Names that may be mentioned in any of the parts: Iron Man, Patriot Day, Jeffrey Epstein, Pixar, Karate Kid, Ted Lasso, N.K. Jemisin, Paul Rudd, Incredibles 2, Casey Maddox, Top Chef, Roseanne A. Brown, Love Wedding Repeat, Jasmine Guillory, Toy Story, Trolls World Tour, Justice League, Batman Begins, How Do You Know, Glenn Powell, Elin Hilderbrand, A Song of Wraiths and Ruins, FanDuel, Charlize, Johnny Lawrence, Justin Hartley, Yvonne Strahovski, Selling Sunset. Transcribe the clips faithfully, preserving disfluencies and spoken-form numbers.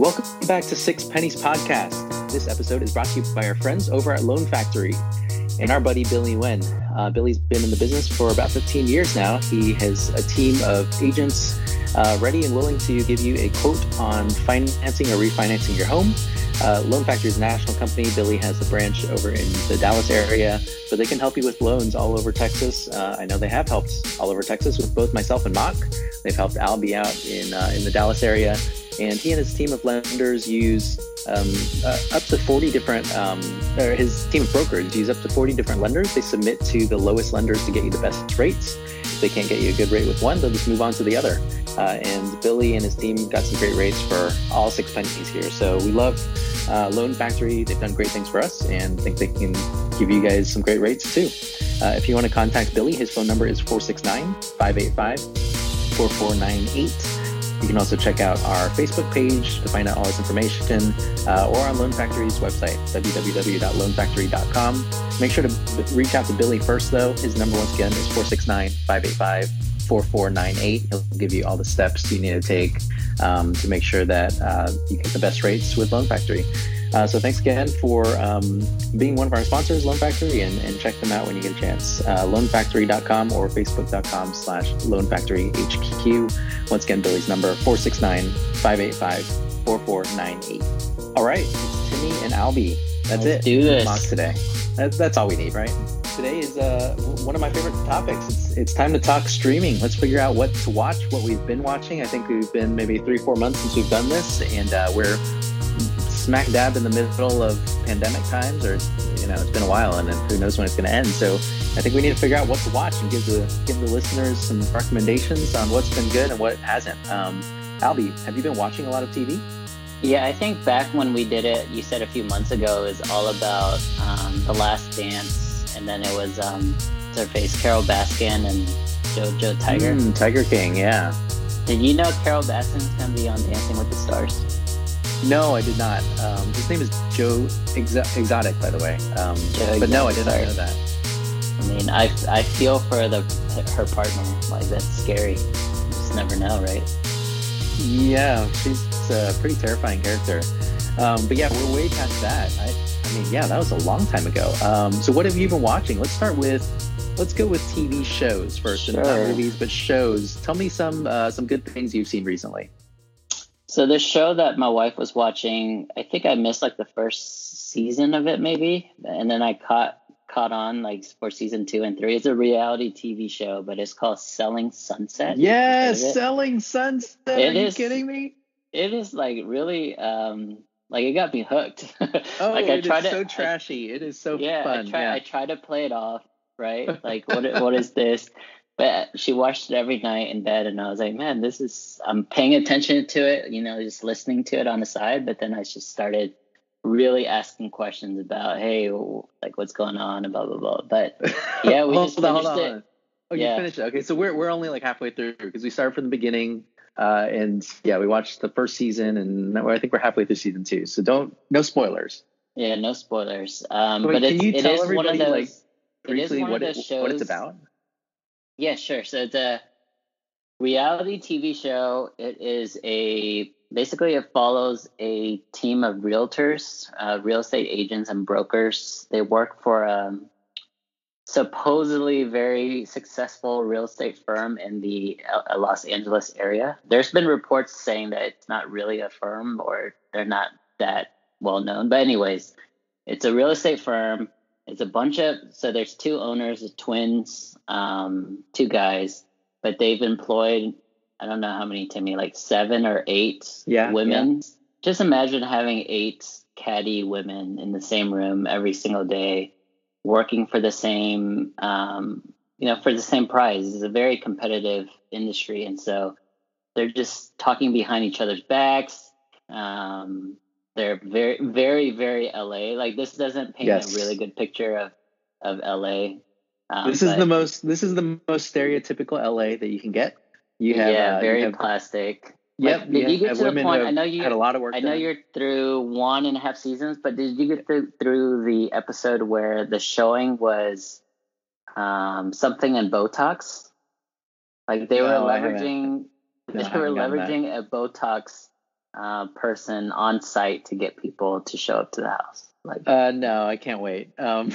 Welcome back to Six Pennies Podcast. This episode is brought to you by our friends over at Loan Factory and our buddy Billy Nguyen. Uh, Billy's been in the business for about fifteen years now. He has a team of agents uh, ready and willing to give you a quote on financing or refinancing your home. Uh, Loan Factory is a national company. Billy has a branch over in the Dallas area, but they can help you with loans all over Texas. Uh, I know they have helped all over Texas with both myself and Mock. They've helped Albie out in uh, in the Dallas area. And he and his team of lenders use um, uh, up to forty different, um, or his team of brokers use up to forty different lenders. They submit to the lowest lenders to get you the best rates. If they can't get you a good rate with one, they'll just move on to the other. Uh, and Billy and his team got some great rates for all six pennies here. So we love uh, Loan Factory. They've done great things for us and think they can give you guys some great rates too. Uh, if you want to contact Billy, his phone number is four six nine, five eight five, four four nine eight. You can also check out our Facebook page to find out all this information uh, or on Loan Factory's website, w w w dot loan factory dot com. Make sure to reach out to Billy first, though. His number, once again, is four six nine, five eight five, four four nine eight. He'll give you all the steps you need to take um, to make sure that uh, you get the best rates with Loan Factory. Uh, so thanks again for um, being one of our sponsors, Loan Factory, and, and check them out when you get a chance. Uh, loan factory dot com or facebook dot com slash loan factory H Q. Once again, Billy's number, four six nine, five eight five, four four nine eight. All right, it's Timmy and Albie. That's Let's it. do this. Mock today. That, that's all we need, right? Today is uh, one of my favorite topics. It's, it's time to talk streaming. Let's figure out what to watch, what we've been watching. I think we've been maybe three, four months since we've done this, and uh, we're smack dab in the middle of pandemic times, or you know, it's been a while, and who knows when it's going to end. So I think we need to figure out what to watch and give the give the listeners some recommendations on what's been good and what hasn't. Um, Albie, have you been watching a lot of T V? Yeah, I think back when we did it, you said a few months ago, is all about um, The Last Dance, and then it was um, their face Carol Baskin and Joe Joe Tiger mm, Tiger King. Yeah. Did you know Carol Baskin's going to be on Dancing with the Stars? No, I did not. Um, his name is Joe Exo- Exotic, by the way. Um, Joe but no, I didn't know that. I mean, I, I feel for the her partner. Like, that's scary. You just never know, right? Yeah, she's a pretty terrifying character. Um, but yeah, we're way past that. I, I mean, yeah, that was a long time ago. Um, so what have you been watching? Let's start with, let's go with T V shows first. Sure. And not movies, but shows. Tell me some uh, some good things you've seen recently. So this show that my wife was watching, I think I missed like the first season of it maybe, and then I caught caught on like for season two and three. It's a reality T V show, but it's called Selling Sunset. Yes, Selling Sunset. It Are is, you kidding me? It is like really, um, like it got me hooked. Oh, like I it tried is to, so trashy. I, it is so yeah, fun. I try, yeah, I try to play it off, right? Like what what is this? But she watched it every night in bed, and I was like, man, this is, I'm paying attention to it, you know, just listening to it on the side. But then I just started really asking questions about, hey, like what's going on and blah, blah, blah. But yeah, we just finished on, it. On. Oh, yeah. You finished it. Okay, so we're we're only like halfway through because we started from the beginning. Uh, and yeah, we watched the first season, and I think we're halfway through season two. So don't, no spoilers. Yeah, no spoilers. Um, Wait, but can it's, you tell it is everybody one of those, like, briefly what, it, shows, what it's about? Yeah, sure. So it's a reality T V show. It is a basically it follows a team of realtors, uh, real estate agents and brokers. They work for a supposedly very successful real estate firm in the uh, Los Angeles area. There's been reports saying that it's not really a firm or they're not that well known. But anyways, it's a real estate firm. It's a bunch of, so there's two owners, twins, um, two guys, but they've employed, I don't know how many, Timmy, like seven or eight yeah, women. Yeah. Just imagine having eight catty women in the same room every single day, working for the same, um, you know, for the same prize. It's a very competitive industry. And so they're just talking behind each other's backs, um, they're very, very, very L A. Like this doesn't paint yes. a really good picture of, of L A. Um, this is the most. This is the most stereotypical L A that you can get. You have yeah, uh, very you have, plastic. Yep. Like, did yeah, you get to the point? I know you had a lot of work. I know done. You're through one and a half seasons, but did you get through, through the episode where the showing was um, something in Botox? Like they no, were leveraging. No, they were leveraging a Botox uh, person on site to get people to show up to the house? Like, uh, no, I can't wait. Um,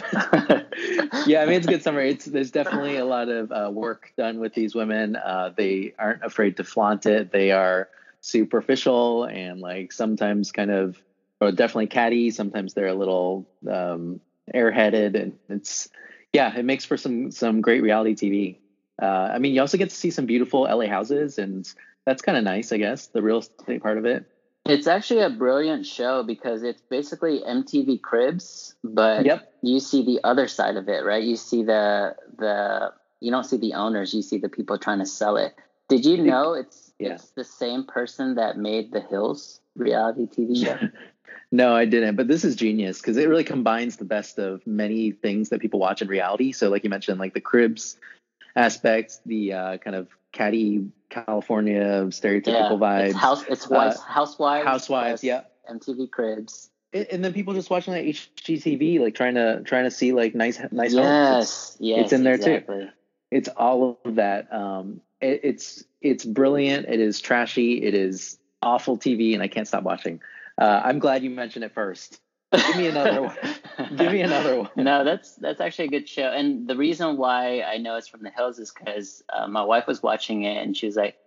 yeah, I mean, it's a good summary. It's, there's definitely a lot of uh, work done with these women. Uh, they aren't afraid to flaunt it. They are superficial and like sometimes kind of, or definitely catty. Sometimes they're a little um, airheaded, and it's, yeah, it makes for some, some great reality T V. Uh, I mean, you also get to see some beautiful L A houses, and that's kind of nice, I guess, the real estate part of it. It's actually a brilliant show because it's basically M T V Cribs, but yep. You see the other side of it, right? You see the the you don't see the owners, you see the people trying to sell it. Did you know it's yeah. it's the same person that made The Hills reality T V show? No, I didn't. But this is genius because it really combines the best of many things that people watch in reality. So, like you mentioned, like the Cribs aspects, the uh, kind of catty California stereotypical yeah, vibes. It's, house, it's wives, uh, housewives. Housewives, yeah. M T V Cribs. It, and then people just watching like H G T V, like trying to trying to see like nice nice yes, homes. It's, yes, it's in there exactly. too. It's all of that. Um, it, it's it's brilliant. It is trashy. It is awful T V, and I can't stop watching. Uh, I'm glad you mentioned it first. Give me another one. Give me another one. No, that's that's actually a good show. And the reason why I know it's from The Hills is because uh, my wife was watching it, and she was like,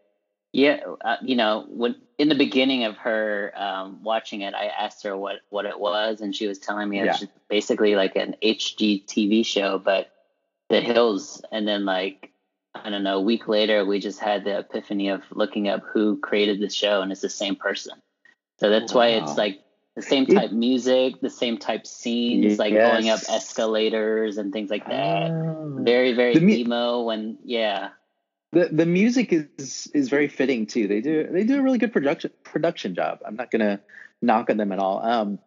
yeah, uh, you know, when in the beginning of her um, watching it, I asked her what, what it was, and she was telling me yeah. it's basically like an H G T V show, but The Hills. And then like, I don't know, a week later, we just had the epiphany of looking up who created the show, and it's the same person. So that's wow. why it's like, the same type music, the same type scenes, yes. like going up escalators and things like that. Oh. Very, very mu- emo when, yeah. The the music is is very fitting too. They do they do a really good production production job. I'm not gonna knock on them at all. Um,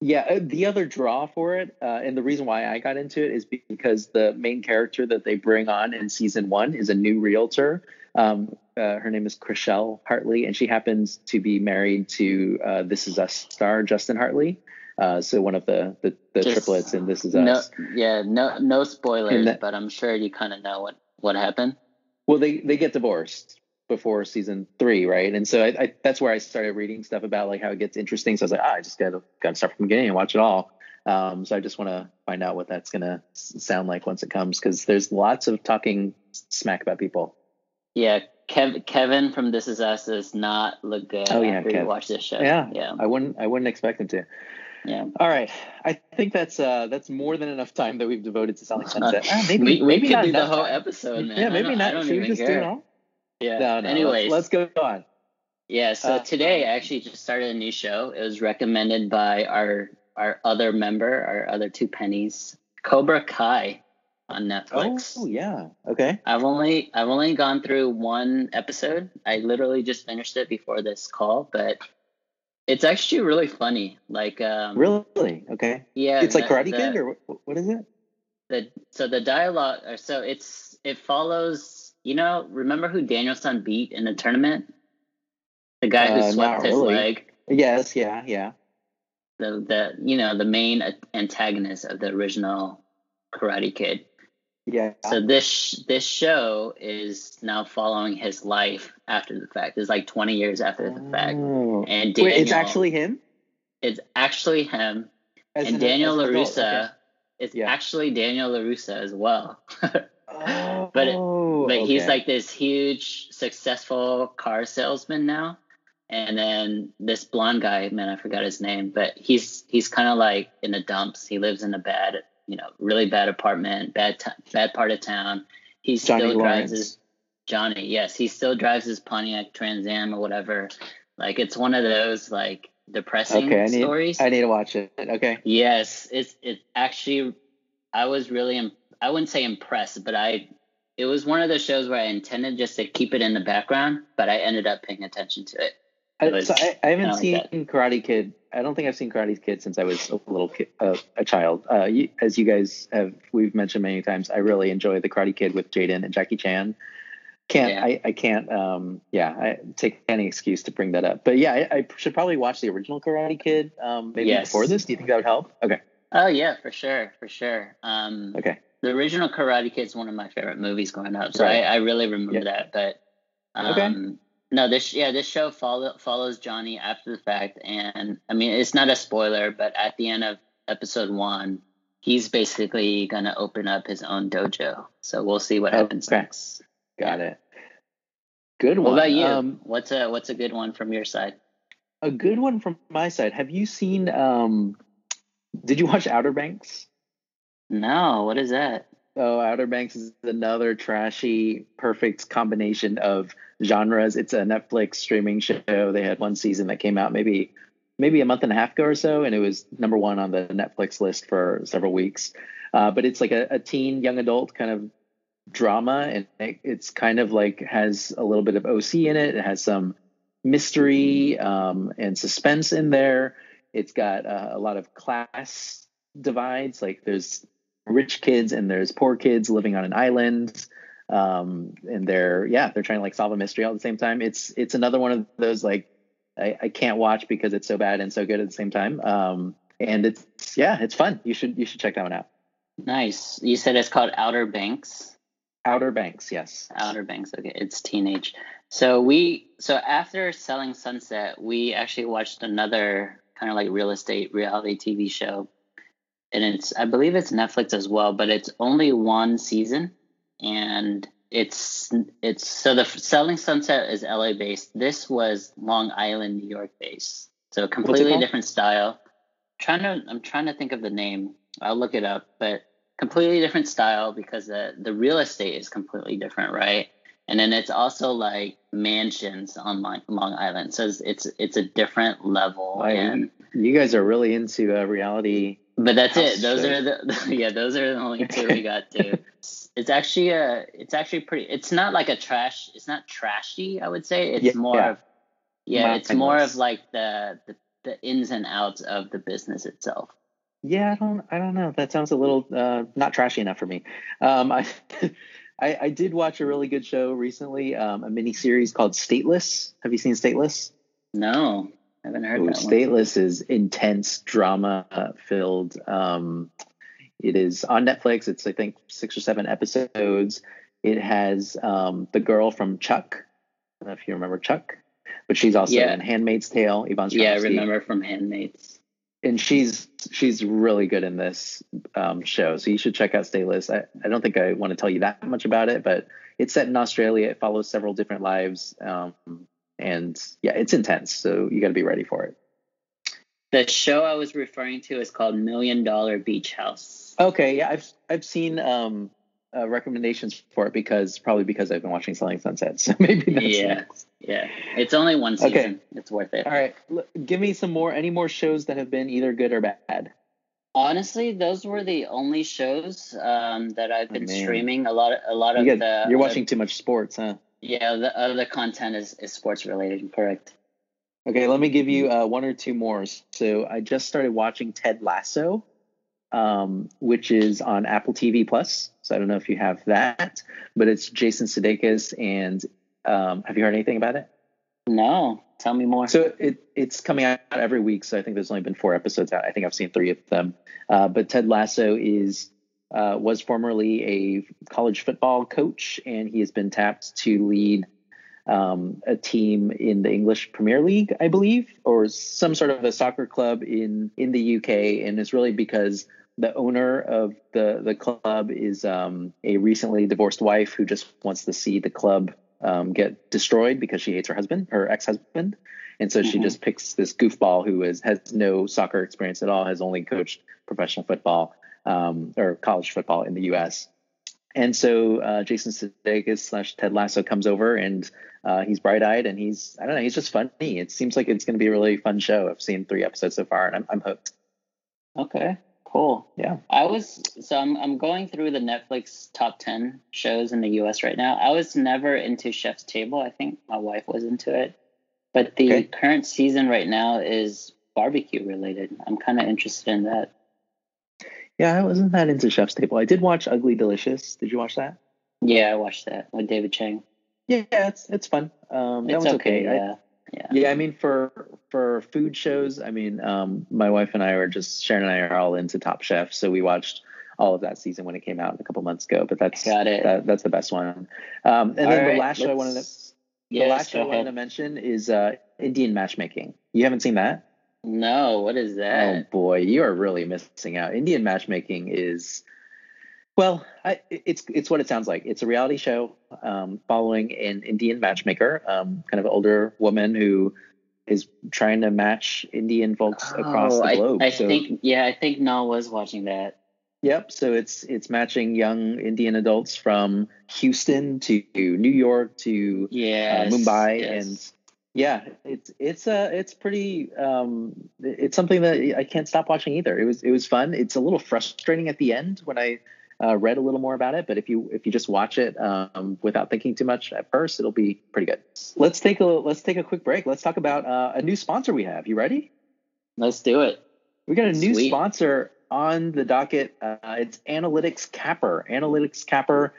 yeah, the other draw for it, uh, and the reason why I got into it is because the main character that they bring on in season one is a new realtor. Um, uh, her name is Chrishell Hartley, and she happens to be married to uh, This Is Us star Justin Hartley. Uh, so one of the the, the Just, triplets in This Is no, Us. Yeah, no no spoilers, that, but I'm sure you kind of know what, what happened. Well, they, they get divorced before season three, right? And so I, I, that's where I started reading stuff about like how it gets interesting. So I was like, ah, I just got to start from the beginning and watch it all. Um, so I just want to find out what that's going to sound like once it comes, because there's lots of talking smack about people. Yeah, Kev- Kevin from This Is Us does not look good oh, yeah, after Kev. You watch this show. Yeah, yeah, I wouldn't, I wouldn't expect him to. Yeah. All right, I think that's uh, that's more than enough time that we've devoted to Selling Sunset. Uh, maybe we, maybe we could do the whole episode, man. Yeah, maybe not. Should we just care. do it all? Yeah. No, no. Anyways, let's, let's go on. Yeah. So uh, today, I actually just started a new show. It was recommended by our our other member, our other two pennies, Cobra Kai. On Netflix. Oh yeah. Okay. I've only I've only gone through one episode. I literally just finished it before this call, but it's actually really funny. Like um Really? Okay. Yeah. It's the, like Karate Kid or what, what is it? The so the dialogue so it's it follows, you know, remember who Danielson beat in the tournament? The guy who uh, swept his really. leg. Yes, yeah, yeah. The the you know, the main antagonist of the original Karate Kid. Yeah. So this this show is now following his life after the fact. It's like twenty years after the fact. And Daniel, Wait, it's actually him? It's actually him. As and an, Daniel LaRussa. Okay. It's yeah. actually Daniel LaRussa as well. oh, but it, but okay. he's like this huge, successful car salesman now. And then this blonde guy, man, I forgot his name, but he's he's kind of like in the dumps. He lives in a bad. You know, really bad apartment, bad t- bad part of town. He still Johnny drives Lawrence. his Johnny. Yes, he still drives his Pontiac Trans Am or whatever. Like it's one of those like depressing okay, I need, stories. I need to watch it. Okay. Yes, it's it's actually. I was really imp- I wouldn't say impressed, but I it was one of those shows where I intended just to keep it in the background, but I ended up paying attention to it. it I, was, so I, I haven't seen like Karate Kid. I don't think I've seen Karate Kid since I was a little kid, uh, a child. Uh, you, as you guys have, we've mentioned many times, I really enjoy the Karate Kid with Jaden and Jackie Chan. Can't yeah. I, I can't um, yeah I take any excuse to bring that up. But yeah, I, I should probably watch the original Karate Kid um, maybe yes. before this. Do you think that would help? Okay. Oh yeah, for sure, for sure. Um, okay. The original Karate Kid is one of my favorite movies growing up, so right. I, I really remember yeah. that. But um, okay. No, this yeah, this show follow, follows Johnny after the fact, and I mean it's not a spoiler, but at the end of episode one, he's basically gonna open up his own dojo. So we'll see what oh, happens okay. next. Got yeah. it. Good one. What about you? Um, what's a what's a good one from your side? A good one from my side. Have you seen? Um, did you watch Outer Banks? No. What is that? Oh, Outer Banks is another trashy, perfect combination of genres. It's a Netflix streaming show. They had one season that came out maybe maybe a month and a half ago or so, and it was number one on the Netflix list for several weeks. Uh, but it's like a, a teen, young adult kind of drama, and it, it's kind of like has a little bit of O C in it. It has some mystery um, and suspense in there. It's got uh, a lot of class divides. Like there's rich kids and there's poor kids living on an island, um and they're yeah they're trying to like solve a mystery all at the same time. It's it's another one of those like I, I can't watch because it's so bad and so good at the same time, um and it's yeah it's fun. You should you should check that one out. Nice. You said it's called Outer Banks? Outer Banks, yes. Outer Banks, okay. It's teenage. So we so after Selling Sunset, we actually watched another kind of like real estate reality T V show. And it's, I believe it's Netflix as well, but it's only one season. And it's, it's, so the Selling Sunset is L A based. This was Long Island, New York based. So completely different style. Trying to, I'm trying to think of the name. I'll look it up, but completely different style because the, the real estate is completely different, right? And then it's also like mansions on Long Island. So it's, it's a different level. Wow, and you guys are really into uh, reality. But that's House it. Those shit. are the yeah. Those are the only two we got to. It's actually a. It's actually pretty. It's not like a trash. It's not trashy. I would say it's yeah, more yeah. of. Yeah, My it's goodness. more of like the, the the ins and outs of the business itself. Yeah, I don't. I don't know. That sounds a little uh, not trashy enough for me. Um, I, I I did watch a really good show recently. Um, a mini series called Stateless. Have you seen Stateless? No. I haven't heard Ooh, that one. Stateless is intense, drama-filled. Um, it is on Netflix. It's, I think, six or seven episodes. It has um, the girl from Chuck. I don't know if you remember Chuck. But she's also yeah. in Handmaid's Tale. Yvonne Strahovski. Yeah, I remember from Handmaid's. And she's she's really good in this um, show. So you should check out Stateless. I, I don't think I want to tell you that much about it, but it's set in Australia. It follows several different lives. Um And yeah, it's intense, so you got to be ready for it. The show I was referring to is called Million Dollar Beach House. Okay, yeah, I've I've seen um, uh, recommendations for it because probably because I've been watching Selling Sunset, so maybe that's yeah, next. yeah. It's only one season. Okay. It's worth it. All right, L- give me some more. Any more shows that have been either good or bad? Honestly, those were the only shows um, that I've been oh, streaming. A lot, a lot of you got, the. You're watching the, too much sports, huh? Yeah, the other content is, is sports-related, correct. Okay, let me give you uh, one or two more. So I just started watching Ted Lasso, um, which is on Apple T V+. So I don't know if you have that, but it's Jason Sudeikis. And um, have you heard anything about it? No. Tell me more. So it it's coming out every week, so I think there's only been four episodes out. I think I've seen three of them. Uh, but Ted Lasso is... Uh, was formerly a college football coach, and he has been tapped to lead um, a team in the English Premier League, I believe, or some sort of a soccer club in, in the U K. And it's really because the owner of the, the club is um, a recently divorced wife who just wants to see the club um, get destroyed because she hates her husband, her ex-husband. And so mm-hmm. she just picks this goofball who is, has no soccer experience at all, has only coached professional football. Um, or college football in the U S And so uh, Jason Sudeikis slash Ted Lasso comes over, and uh, he's bright-eyed, and he's, I don't know, he's just funny. It seems like it's going to be a really fun show. I've seen three episodes so far, and I'm I'm hooked. Okay, cool. Yeah. I was, so I'm, I'm going through the Netflix top ten shows in the U S right now. I was never into Chef's Table. I think my wife was into it. But the okay. current season right now is barbecue-related. I'm kind of interested in that. Yeah, I wasn't that into Chef's Table. I did watch Ugly Delicious. Did you watch that? Yeah, I watched that with David Chang. Yeah, it's it's fun. Um, that it's one's okay. okay. Yeah. I, yeah, yeah. I mean, for for food shows, I mean, um, my wife and I were just Sharon and I are all into Top Chef, so we watched all of that season when it came out a couple months ago. But that's Got it. That, that's the best one. Um, and all then right, the last show I wanted to Yeah, the last show ahead. I want to mention is uh, Indian Matchmaking. You haven't seen that? No, what is that? Oh boy, you are really missing out. Indian Matchmaking is, well, I, it's it's what it sounds like. It's a reality show um, following an Indian matchmaker, um, kind of older woman who is trying to match Indian folks oh, across the globe. I, I so, think, yeah, I think Noel was watching that. Yep. So it's it's matching young Indian adults from Houston to New York to yes, uh, Mumbai yes. and. Yeah, it's it's a uh, it's pretty um, it's something that I can't stop watching either. It was it was fun. It's a little frustrating at the end when I uh, read a little more about it. But if you if you just watch it um, without thinking too much at first, it'll be pretty good. Let's take a let's take a quick break. Let's talk about uh, a new sponsor we have. You ready? Let's do it. We got a Sweet. new sponsor on the docket. Uh, it's Analytics Capper. Analytics Capper.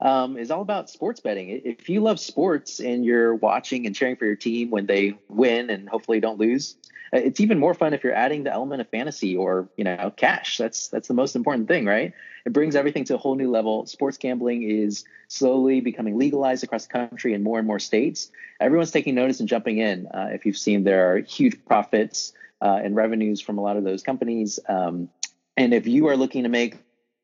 Um, is all about sports betting. If you love sports and you're watching and cheering for your team when they win and hopefully don't lose, it's even more fun if you're adding the element of fantasy or, you know, cash. That's that's the most important thing, right? It brings everything to a whole new level. Sports gambling is slowly becoming legalized across the country in more and more states. Everyone's taking notice and jumping in. Uh, if you've seen, there are huge profits uh, and revenues from a lot of those companies. Um, and if you are looking to make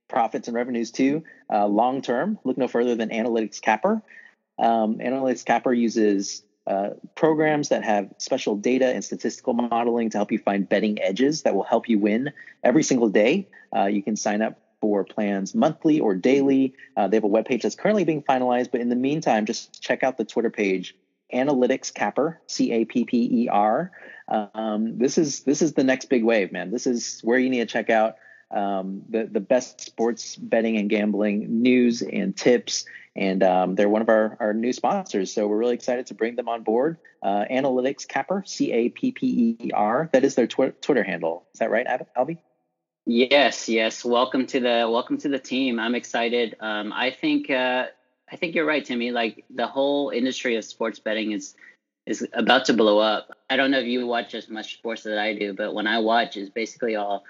profits and revenues too, uh, long term, look no further than Analytics Capper. Um, Analytics Capper uses uh, programs that have special data and statistical modeling to help you find betting edges that will help you win every single day. Uh, you can sign up for plans monthly or daily. Uh, they have a webpage that's currently being finalized, but in the meantime, just check out the Twitter page, Analytics Capper, C A P P E R. Um, this is this is the next big wave, man. This is where you need to check out Um, the, the best sports betting and gambling news and tips. And um, they're one of our, our new sponsors. So we're really excited to bring them on board. Uh, Analytics Capper, C A P P E R. That is their tw- Twitter handle. Is that right, Albie? Yes, yes. Welcome to the welcome to the team. I'm excited. Um, I think uh, I think you're right, Timmy. Like the whole industry of sports betting is is about to blow up. I don't know if you watch as much sports as I do, but when I watch, it's basically all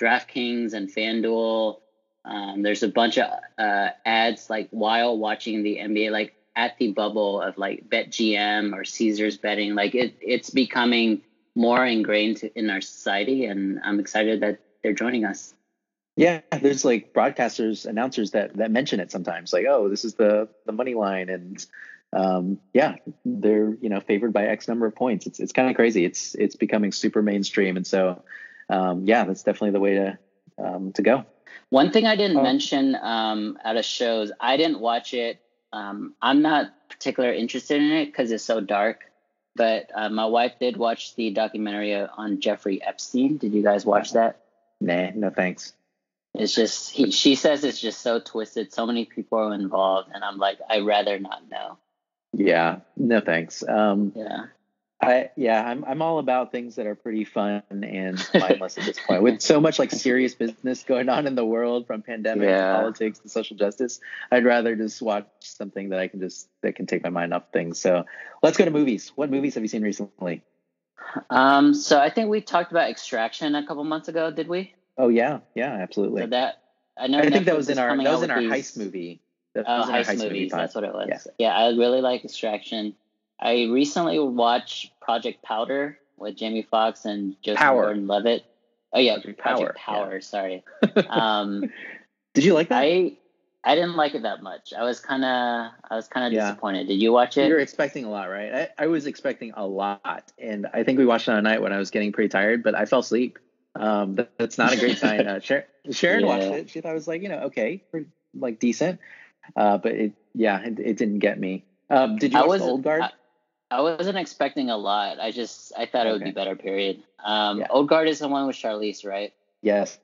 DraftKings and FanDuel. Um, there's a bunch of uh, ads like while watching the N B A, like at the bubble of like BetGM or Caesars betting. Like it, it's becoming more ingrained to, in our society, and I'm excited that they're joining us. Yeah, there's like broadcasters, announcers that that mention it sometimes. Like, oh, this is the the money line, and um, yeah, they're you know favored by X number of points. It's it's kind of crazy. It's it's becoming super mainstream, and so. Um, yeah, that's definitely the way to um, to go. One thing I didn't oh. mention um, out of shows, I didn't watch it. Um, I'm not particularly interested in it because it's so dark. But uh, my wife did watch the documentary on Jeffrey Epstein. Did you guys watch that? Nah, no thanks. It's just he, she says it's just so twisted. So many people are involved, and I'm like, I'd rather not know. Yeah, no thanks. Um, yeah. I, yeah, I'm I'm all about things that are pretty fun and mindless at this point. With so much like serious business going on in the world, from pandemic yeah. to politics to social justice, I'd rather just watch something that I can just that can take my mind off things. So let's go to movies. What movies have you seen recently? Um, so I think we talked about Extraction a couple months ago, did we? Oh yeah, yeah, absolutely. So that I know. I Netflix think that was in our that was in our these... heist movie. That oh, was in heist, our heist movies. Movie that's what it was. Yeah. yeah, I really like Extraction. I recently watched Project Powder with Jamie Foxx and Joseph Gordon-Levitt. Oh yeah, Project Power. Power yeah. Sorry. Um, Did you like that? I I didn't like it that much. I was kind of I was kind of yeah. disappointed. Did you watch it? You were expecting a lot, right? I, I was expecting a lot, and I think we watched it on a night when I was getting pretty tired, but I fell asleep. Um, that, that's not a great sign. Uh, Sharon, Sharon yeah. watched it. She thought it was like you know okay, like decent, uh, but it yeah it, it didn't get me. Um, did you watch I was, the Old Guard? I, I wasn't expecting a lot. I just, I thought it would okay. be better, period. Um, yeah. Old Guard is the one with Charlize, right? Yes.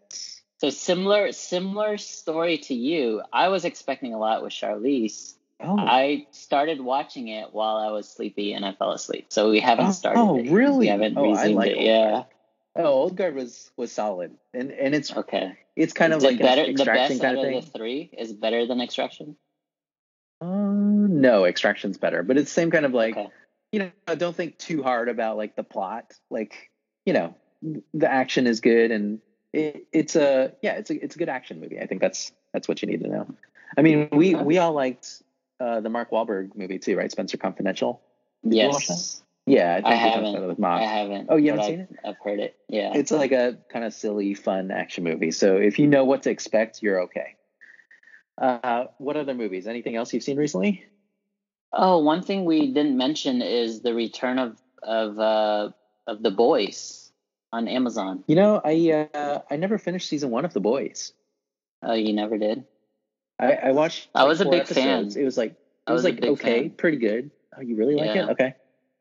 So similar similar story to you. I was expecting a lot with Charlize. Oh. I started watching it while I was sleepy and I fell asleep. So we haven't started oh, it. Oh, really? We haven't oh, I like it. Old yeah. Guard. Oh, Old Guard was, was solid. And and it's okay. It's kind of like better, Extraction the best kind out of, of the three is better than Extraction? Um, no, Extraction's better. But it's the same kind of like... Okay. You know, don't think too hard about like the plot. Like, you know, the action is good, and it, it's a yeah, it's a it's a good action movie. I think that's that's what you need to know. I mean, we we all liked uh, the Mark Wahlberg movie too, right? Spencer Confidential. Yes. You watch that? Yeah, I think I we haven't. Talked about it with Mark. I haven't. Oh, you haven't seen I've, it? I've heard it. Yeah. It's like a kind of silly, fun action movie. So if you know what to expect, you're okay. Uh, what other movies? Anything else you've seen recently? Oh, one thing we didn't mention is the return of of uh, of The Boys on Amazon. You know, I uh, I never finished season one of The Boys. Oh, you never did? I, I watched. Like, I was a big episodes. fan. It was like it was, was like okay, fan. pretty good. Oh, you really like yeah. it? Okay.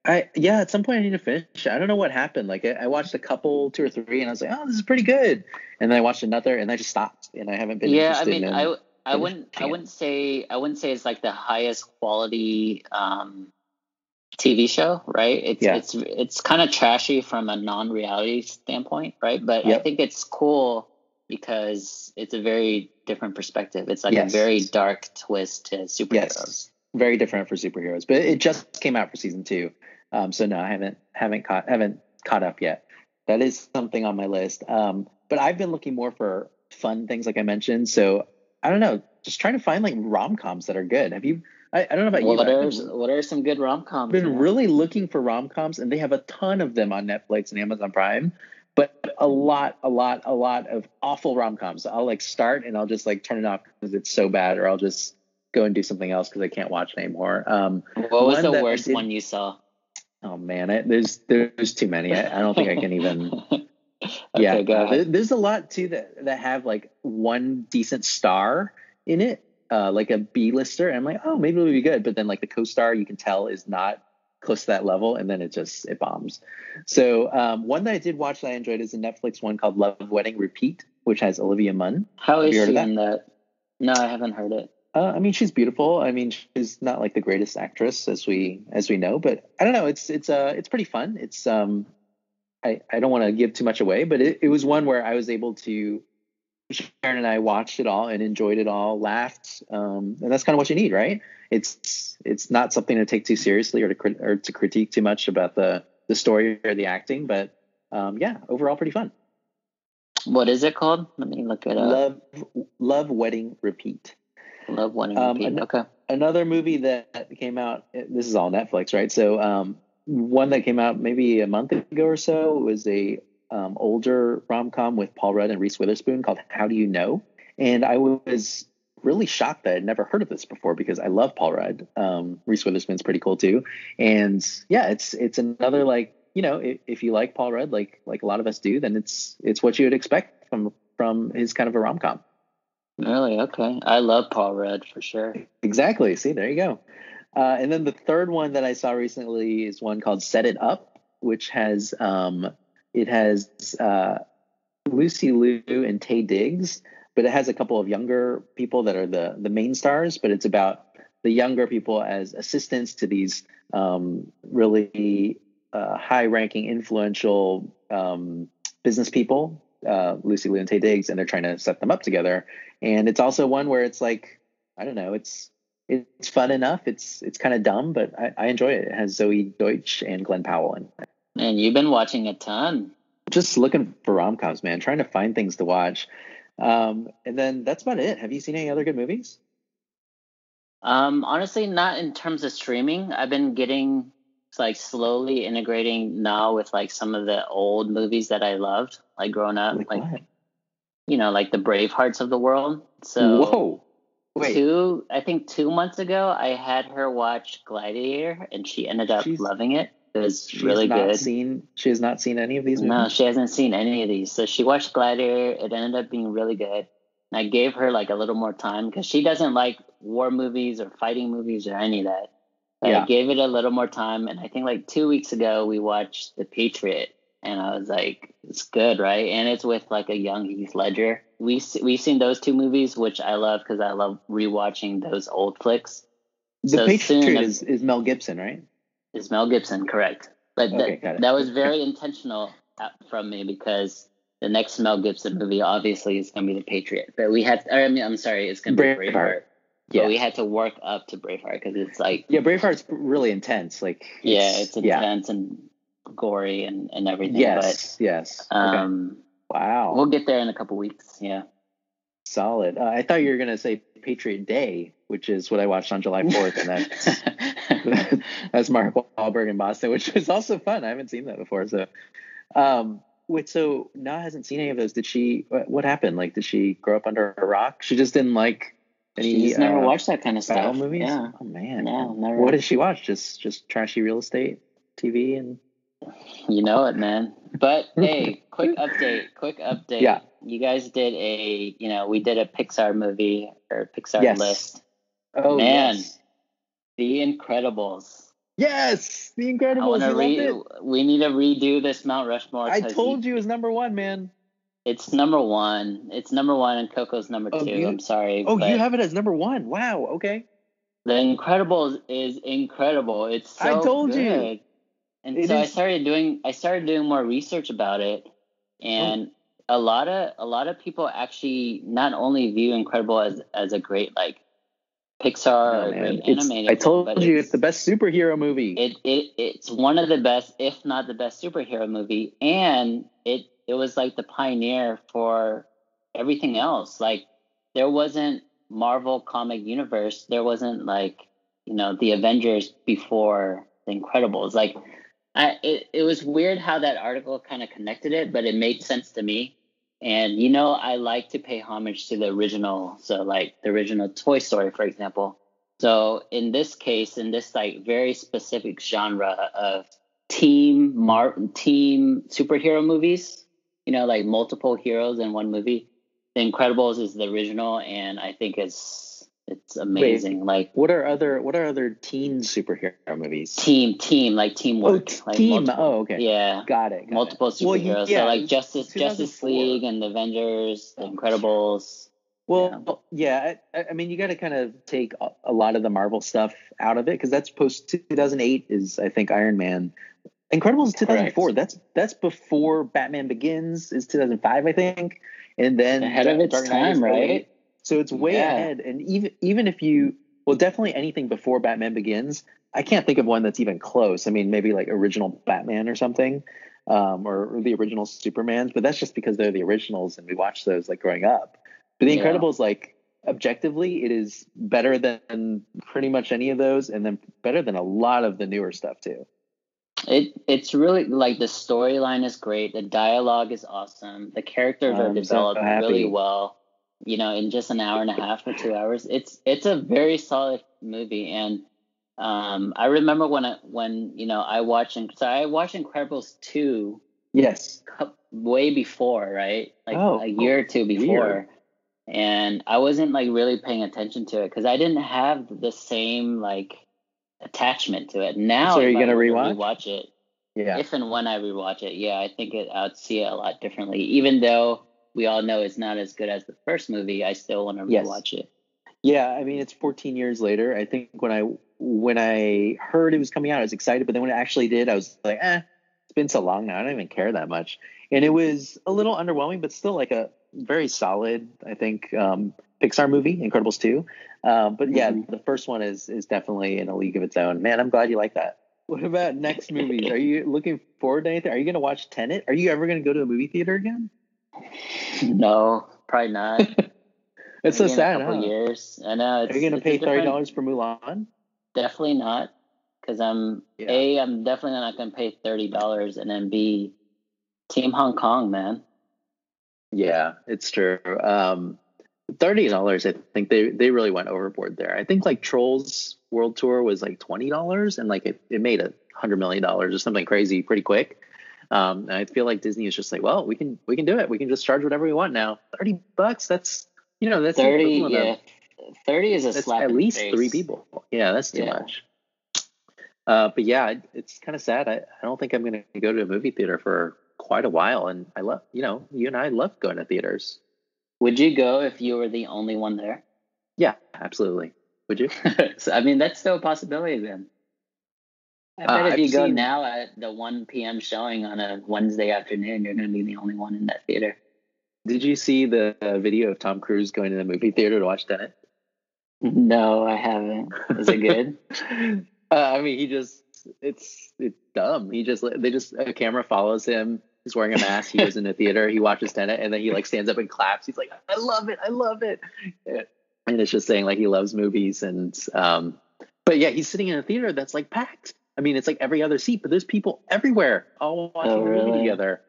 I, yeah, at some point I need to finish. I don't know what happened. Like I, I watched a couple, two or three, and I was like, oh, this is pretty good. And then I watched another, and I just stopped, and I haven't been. Yeah, I mean, in I I wouldn't I wouldn't say I wouldn't say it's like the highest quality um, T V show, right? It's yeah. it's it's kind of trashy from a non-reality standpoint, right? But yep. I think it's cool because it's a very different perspective. It's like yes. a very dark twist to superheroes. Yes. Very different for superheroes, but it just came out for season two. Um, so no, I haven't haven't caught haven't caught up yet. That is something on my list. Um, but I've been looking more for fun things, like I mentioned. So I don't know, just trying to find like rom coms that are good. Have you? I, I don't know about what you. What are what are some good rom coms? Been man? really looking for rom coms, and they have a ton of them on Netflix and Amazon Prime. But a lot, a lot, a lot of awful rom coms. I'll like start and I'll just like turn it off because it's so bad, or I'll just go and do something else because I can't watch it anymore. Um, what was the worst one you saw? Oh man, I, there's there's too many. I, I don't think I can even. yeah, okay, go ahead. There, there's a lot too that that have like one decent star in it, uh, like a B-lister. And I'm like, oh, maybe it'll be good, but then like the co-star you can tell is not close to that level, and then it just it bombs. So um, one that I did watch that I enjoyed is a Netflix one called Love Wedding Repeat, which has Olivia Munn. How is she in that? No, I haven't heard it. Uh, I mean, she's beautiful. I mean, she's not like the greatest actress as we as we know, but I don't know. It's it's uh it's pretty fun. It's um, I, I don't want to give too much away, but it, it was one where I was able to. Sharon and I watched it all and enjoyed it all, laughed, um, and that's kind of what you need, right? It's it's not something to take too seriously or to or to critique too much about the the story or the acting, but um, yeah, overall pretty fun. What is it called? Let me look it up. Love Love Wedding Repeat. Love One um, an- okay. Another movie that came out, this is all Netflix, right? So um, one that came out maybe a month ago or so was a um, older rom-com with Paul Rudd and Reese Witherspoon called How Do You Know? And I was really shocked that I'd never heard of this before because I love Paul Rudd. Um, Reese Witherspoon's pretty cool too. And yeah, it's it's another like, you know, if, if you like Paul Rudd, like like a lot of us do, then it's it's what you would expect from from his kind of a rom-com. Really? Okay. I love Paul Rudd for sure. Exactly. See, there you go. Uh, and then the third one that I saw recently is one called Set It Up, which has um, it has uh, Lucy Liu and Taye Diggs, but it has a couple of younger people that are the the main stars. But it's about the younger people as assistants to these um, really uh, high-ranking, influential um, business people. Uh, Lucy Liu and Taye Diggs, and they're trying to set them up together. And it's also one where it's like, I don't know, it's it's fun enough. It's it's kind of dumb, but I, I enjoy it. It has Zoe Deutsch and Glenn Powell in it. Man, you've been watching a ton. Just looking for rom-coms, man, trying to find things to watch. Um, and then that's about it. Have you seen any other good movies? Um, honestly, not in terms of streaming. I've been getting like slowly integrating now with like some of the old movies that I loved, like growing up, like, like you know, like the Bravehearts of the world. So whoa, wait. Two, I think two months ago, I had her watch Gladiator, and she ended up she's, loving it. It was really not good. Seen, she has not seen any of these movies? No, she hasn't seen any of these. So she watched Gladiator. It ended up being really good. And I gave her like a little more time because she doesn't like war movies or fighting movies or any of that. Yeah. I gave it a little more time, and I think like two weeks ago we watched The Patriot, and I was like, it's good, right? And it's with like a young Heath Ledger. We, we've seen those two movies, which I love because I love rewatching those old flicks. The so Patriot is, is Mel Gibson, right? Is Mel Gibson, correct. But okay, that, that was very intentional from me because the next Mel Gibson movie obviously is going to be The Patriot. But we had, I mean, I'm sorry, it's going to be Braveheart. Yeah, but we had to work up to Braveheart because it's like yeah, Braveheart's really intense. Like it's, yeah, it's intense yeah. and gory and, and everything. Yes, but, yes. Um, okay. Wow, we'll get there in a couple weeks. Yeah, solid. Uh, I thought you were gonna say Patriot Day, which is what I watched on July fourth. And that's, that's Mark Wahlberg in Boston, which was also fun. I haven't seen that before. So, um, wait, so Na hasn't seen any of those. Did she, what happened? Like, did she grow up under a rock? She just didn't like any. She's never uh, watched that kind of battle stuff. Movies? Yeah. Oh man. Yeah, never. What does she watch? Just, just trashy real estate T V and. You know it, man. But hey, quick update, quick update. Yeah. You guys did a, you know, we did a Pixar movie or Pixar yes. list. Oh man, yes. The Incredibles. Yes, The Incredibles. I re- I loved it. We need to redo this Mount Rushmore. I told you, you it was number one, man. It's number one. It's number one, and Coco's number oh, two. You, I'm sorry. Oh, you have it as number one. Wow. Okay. The Incredibles is incredible. It's so I told good. You. And it so is. I started doing I started doing more research about it, and oh. a lot of a lot of people actually not only view Incredible as, as a great like Pixar oh, or great animated. I told but you it's, it's the best superhero movie. It it it's one of the best, if not the best superhero movie, and it it was like the pioneer for everything else. Like there wasn't Marvel comic universe, there wasn't like, you know, the Avengers before The Incredibles. Like I, it, it was weird how that article kind of connected it, but it made sense to me. And, you know, I like to pay homage to the original. So, like, the original Toy Story, for example. So, in this case, in this, like, very specific genre of team mar- team superhero movies, you know, like, multiple heroes in one movie, The Incredibles is the original, and I think it's It's amazing. Wait, like, what are other what are other teen superhero movies? Team, team, like teamwork. Oh, t- like team. Multiple, oh, okay. Yeah, got it. Got multiple it. superheroes. Well, yeah, so like Justice, Justice League, and The Avengers, The Incredibles. Well, yeah, yeah I, I mean, you got to kind of take a, a lot of the Marvel stuff out of it because that's post two thousand eight. Is I think Iron Man. Incredibles is two thousand four. Correct. That's that's before Batman Begins is two thousand five, I think, and then ahead of its time, right? So it's way yeah. ahead, and even even if you – well, definitely anything before Batman Begins, I can't think of one that's even close. I mean, maybe like original Batman or something um, or, or the original Supermans, but that's just because they're the originals and we watched those like growing up. But The yeah. Incredibles, like objectively, it is better than pretty much any of those and then better than a lot of the newer stuff too. It It's really like the storyline is great. The dialogue is awesome. The characters are I'm developed so really well. You know, in just an hour and a half or two hours, it's it's a very solid movie. And um, I remember when I, when you know I watched so I watched Incredibles two. Yes. Way before, right? Like oh, a year or two before, weird. And I wasn't like really paying attention to it because I didn't have the same like attachment to it. Now, so are you gonna rewatch? rewatch it? Yeah. If and when I rewatch it, yeah, I think it, I'd see it a lot differently, even though. We all know it's not as good as the first movie. I still want to rewatch yes. it. Yeah, I mean, it's fourteen years later. I think when I when I heard it was coming out, I was excited. But then when it actually did, I was like, eh, it's been so long now. I don't even care that much. And it was a little underwhelming, but still like a very solid, I think, um, Pixar movie, Incredibles two. Uh, but yeah, mm-hmm. the first one is is definitely in a league of its own. Man, I'm glad you like that. What about next movies? Are you looking forward to anything? Are you going to watch Tenet? Are you ever going to go to a movie theater again? No, probably not. It's maybe so sad. Huh? Years. I know. It's, Are you gonna pay thirty dollars for Mulan? Definitely not, because I'm yeah. a. I'm definitely not gonna pay thirty dollars, and then B, Team Hong Kong, man. Yeah, it's true. Um, thirty dollars. I think they they really went overboard there. I think like Trolls World Tour was like twenty dollars, and like it, it made a hundred million dollars or something crazy pretty quick. Um, and I feel like Disney is just like, well, we can we can do it. We can just charge whatever we want now. Thirty bucks. That's you know that's thirty. Yeah, of, thirty is a slap. At in least the face. Three people. Yeah, that's too yeah. much. Uh, but yeah, it, it's kind of sad. I, I don't think I'm going to go to a movie theater for quite a while. And I love you know you and I love going to theaters. Would you go if you were the only one there? Yeah, absolutely. Would you? So, I mean, that's still a possibility then. I bet uh, if I've you go seen, now at the one p.m. showing on a Wednesday afternoon, you're going to be the only one in that theater. Did you see the uh, video of Tom Cruise going to the movie theater to watch Tenet? No, I haven't. Is it good? uh, I mean, he just, it's it's dumb. He just, they just, a camera follows him. He's wearing a mask. He goes in the theater. He watches Tenet. And then he like stands up and claps. He's like, I love it. I love it. And it's just saying like he loves movies. And um, but yeah, he's sitting in a theater that's like packed. I mean, it's like every other seat, but there's people everywhere all watching oh, really? the movie together.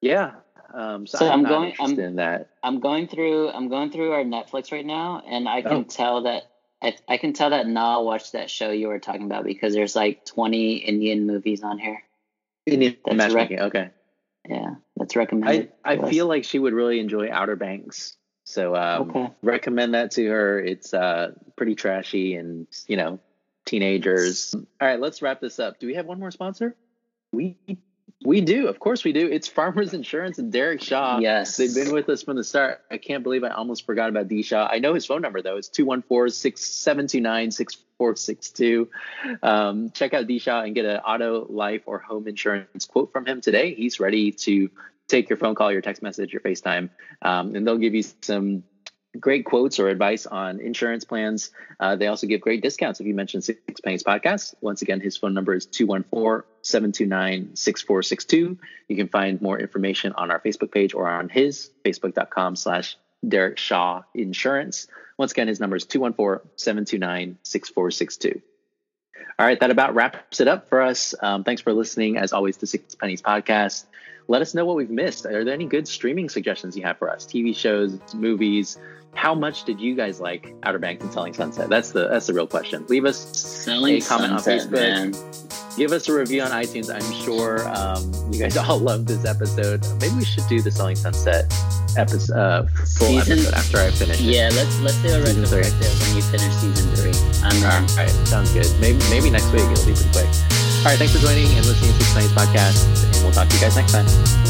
Yeah. Um, so, so I'm, I'm not going, interested I'm, in that. I'm going through. I'm going through our Netflix right now, and I can oh. tell that I, I can tell that Nal watched that show you were talking about because there's like twenty Indian movies on here. Indian Matchmaking. Rec- okay. Yeah, that's recommended. I, I feel like she would really enjoy Outer Banks, so um, okay. recommend that to her. It's uh, pretty trashy and you know teenagers. All right, let's wrap this up. Do we have one more sponsor? We. We do. Of course we do. It's Farmers Insurance and Derek Shaw. Yes. They've been with us from the start. I can't believe I almost forgot about D. Shaw. I know his phone number, though. It's two one four, six seven two nine, six four six two. Um, check out D. Shaw and get an auto, life, or home insurance quote from him today. He's ready to take your phone call, your text message, your FaceTime, um, and they'll give you some great quotes or advice on insurance plans. Uh, they also give great discounts if you mention Six Pennies Podcast. Once again, his phone number is two one four, seven two nine, six four six two. You can find more information on our Facebook page or on his facebook.com slash Derek Shaw Insurance. Once again, his number is two one four, seven two nine, six four six two. All right, that about wraps it up for us. Um, thanks for listening, as always, to Six Pennies Podcast. Let us know what we've missed. Are there any good streaming suggestions you have for us? T V shows, movies. How much did you guys like Outer Banks and Selling Sunset? That's the that's the real question. Leave us Selling a comment Sunset, on Facebook. Man. Give us a review on iTunes. I'm sure um, you guys all loved this episode. Maybe we should do the Selling Sunset episode, uh, full season, episode after I finish. Yeah, it. let's let's do a retrospective when you finish season three. I'm all right. right, sounds good. Maybe maybe next week it'll be pretty quick. All right, thanks for joining and listening to Six Pennies Podcast, and we'll talk to you guys next time.